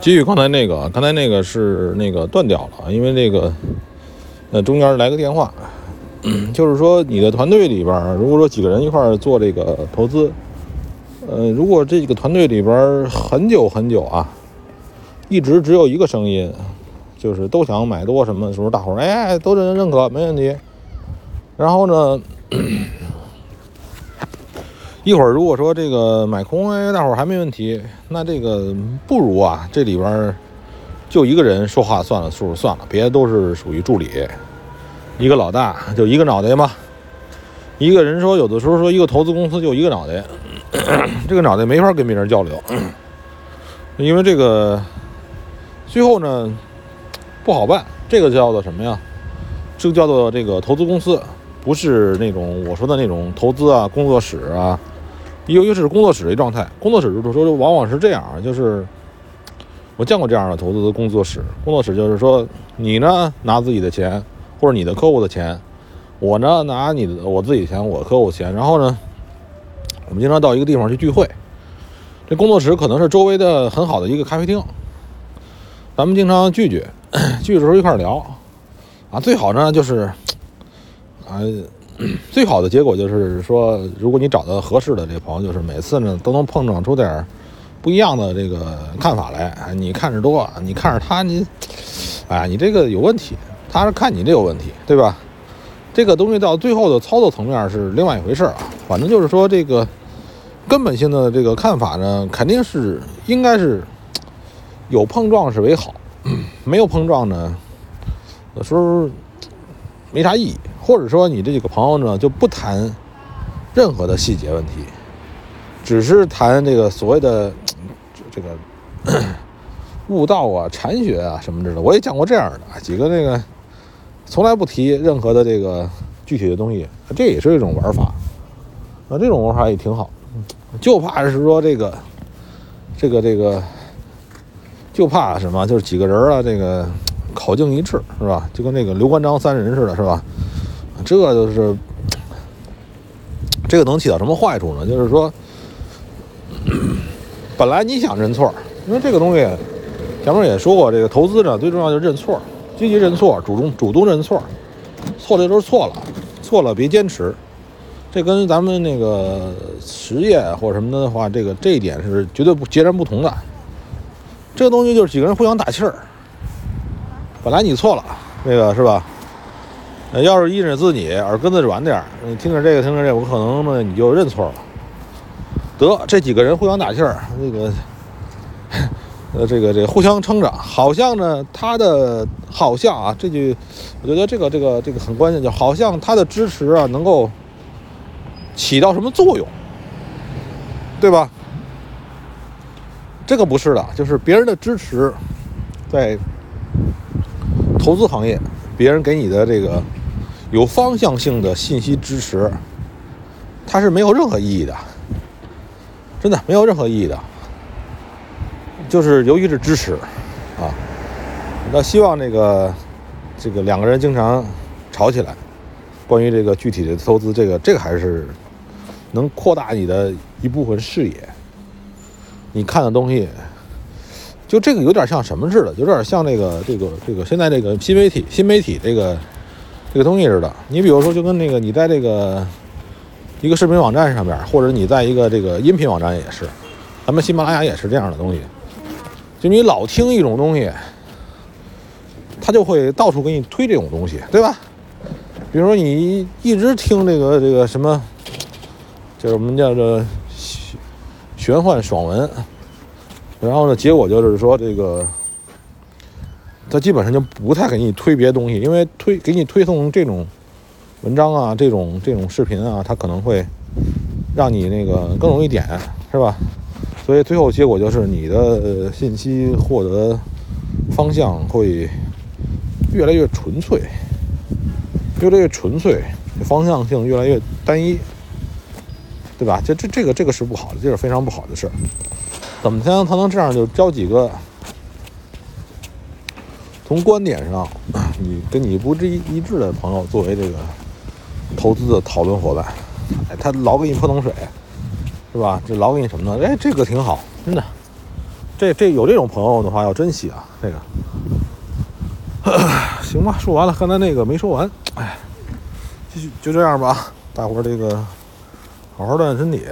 基于刚才那个是那个断掉了，因为那个中间来个电话，就是说你的团队里边，如果说几个人一块儿做这个投资，如果这个团队里边很久啊，一直只有一个声音，就是都想买多什么时候，大伙儿哎都认可没问题，然后呢一会儿如果说这个买空哎，大伙儿还没问题，那这个不如啊，这里边就一个人说话算了数算了，别都是属于助理，一个老大就一个脑袋嘛。一个人说有的时候说一个投资公司就一个脑袋，这个脑袋没法跟别人交流，因为这个最后呢不好办。这个叫做什么呀？这个叫做这个投资公司，不是那种我说的那种投资啊工作室啊。尤其是工作室的状态，工作室就是说往往是这样，就是我见过这样的投资工作室。工作室就是说你呢拿自己的钱或者你的客户的钱，我呢拿我自己的钱我客户的钱，然后呢我们经常到一个地方去聚会。这工作室可能是周围的很好的一个咖啡厅，咱们经常聚的时候一块聊啊。最好呢就是最好的结果就是说，如果你找到合适的这朋友，就是每次呢都能碰撞出点不一样的这个看法来。你看着多，你看着他，你这个有问题，他是看你这有问题，对吧？这个东西到最后的操作层面是另外一回事啊。反正就是说，这个根本性的这个看法呢，肯定是应该是有碰撞是为好，没有碰撞呢，有时候没啥意义。或者说你这几个朋友呢就不谈任何的细节问题，只是谈这个所谓的这个悟道啊禅学啊什么之类的。我也讲过这样的几个，那个从来不提任何的这个具体的东西，这也是一种玩法啊，这种玩法也挺好。就怕是说这个就怕什么，就是几个人啊这个口径一致，是吧？就跟那个刘关张三人似的，是吧？这就是这个能起到什么坏处呢？就是说本来你想认错，因为这个东西前面也说过，这个投资呢最重要就是认错，积极认错，主动认错，错这都是错了别坚持，这跟咱们那个实业或者什么的话，这一点是绝对截然不同的。这个东西就是几个人互相打气儿，本来你错了那个，是吧？要是依着自己耳根子软点，你听着这个听着这个，我可能呢你就认错了。得，这几个人互相打气儿，这个互相撑着，好像呢他的好像啊，这句我觉得这个很关键，就好像他的支持啊能够起到什么作用，对吧？这个不是的，就是别人的支持，在投资行业，别人给你的这个有方向性的信息支持，它是没有任何意义的，真的没有任何意义的，就是尤其是支持啊。那希望这个两个人经常吵起来，关于这个具体的投资，这个还是能扩大你的一部分视野，你看的东西。就这个有点像什么似的，有点像这个现在这个新媒体这个东西似的。你比如说，就跟那个你在这个一个视频网站上面，或者你在一个这个音频网站也是，咱们喜马拉雅也是这样的东西。就你老听一种东西，它就会到处给你推这种东西，对吧？比如说你一直听这个什么，就是我们叫做玄幻爽文。然后呢，结果就是说，这个他基本上就不太给你推别的东西，因为给你推送这种文章啊，这种视频啊，它可能会让你那个更容易点，是吧？所以最后结果就是你的信息获得方向会越来越纯粹，越来越纯粹，方向性越来越单一，对吧？这个是不好的，这是非常不好的事。怎么才能这样？就交几个从观点上你跟你不一致的朋友作为这个投资的讨论伙伴，他老给你泼冷水，是吧？这老给你什么呢？哎，这个挺好，真的，这有这种朋友的话要珍惜啊，这个。行吧，说完了，刚才那个没说完，哎，继续就这样吧，大伙儿这个好好锻炼身体。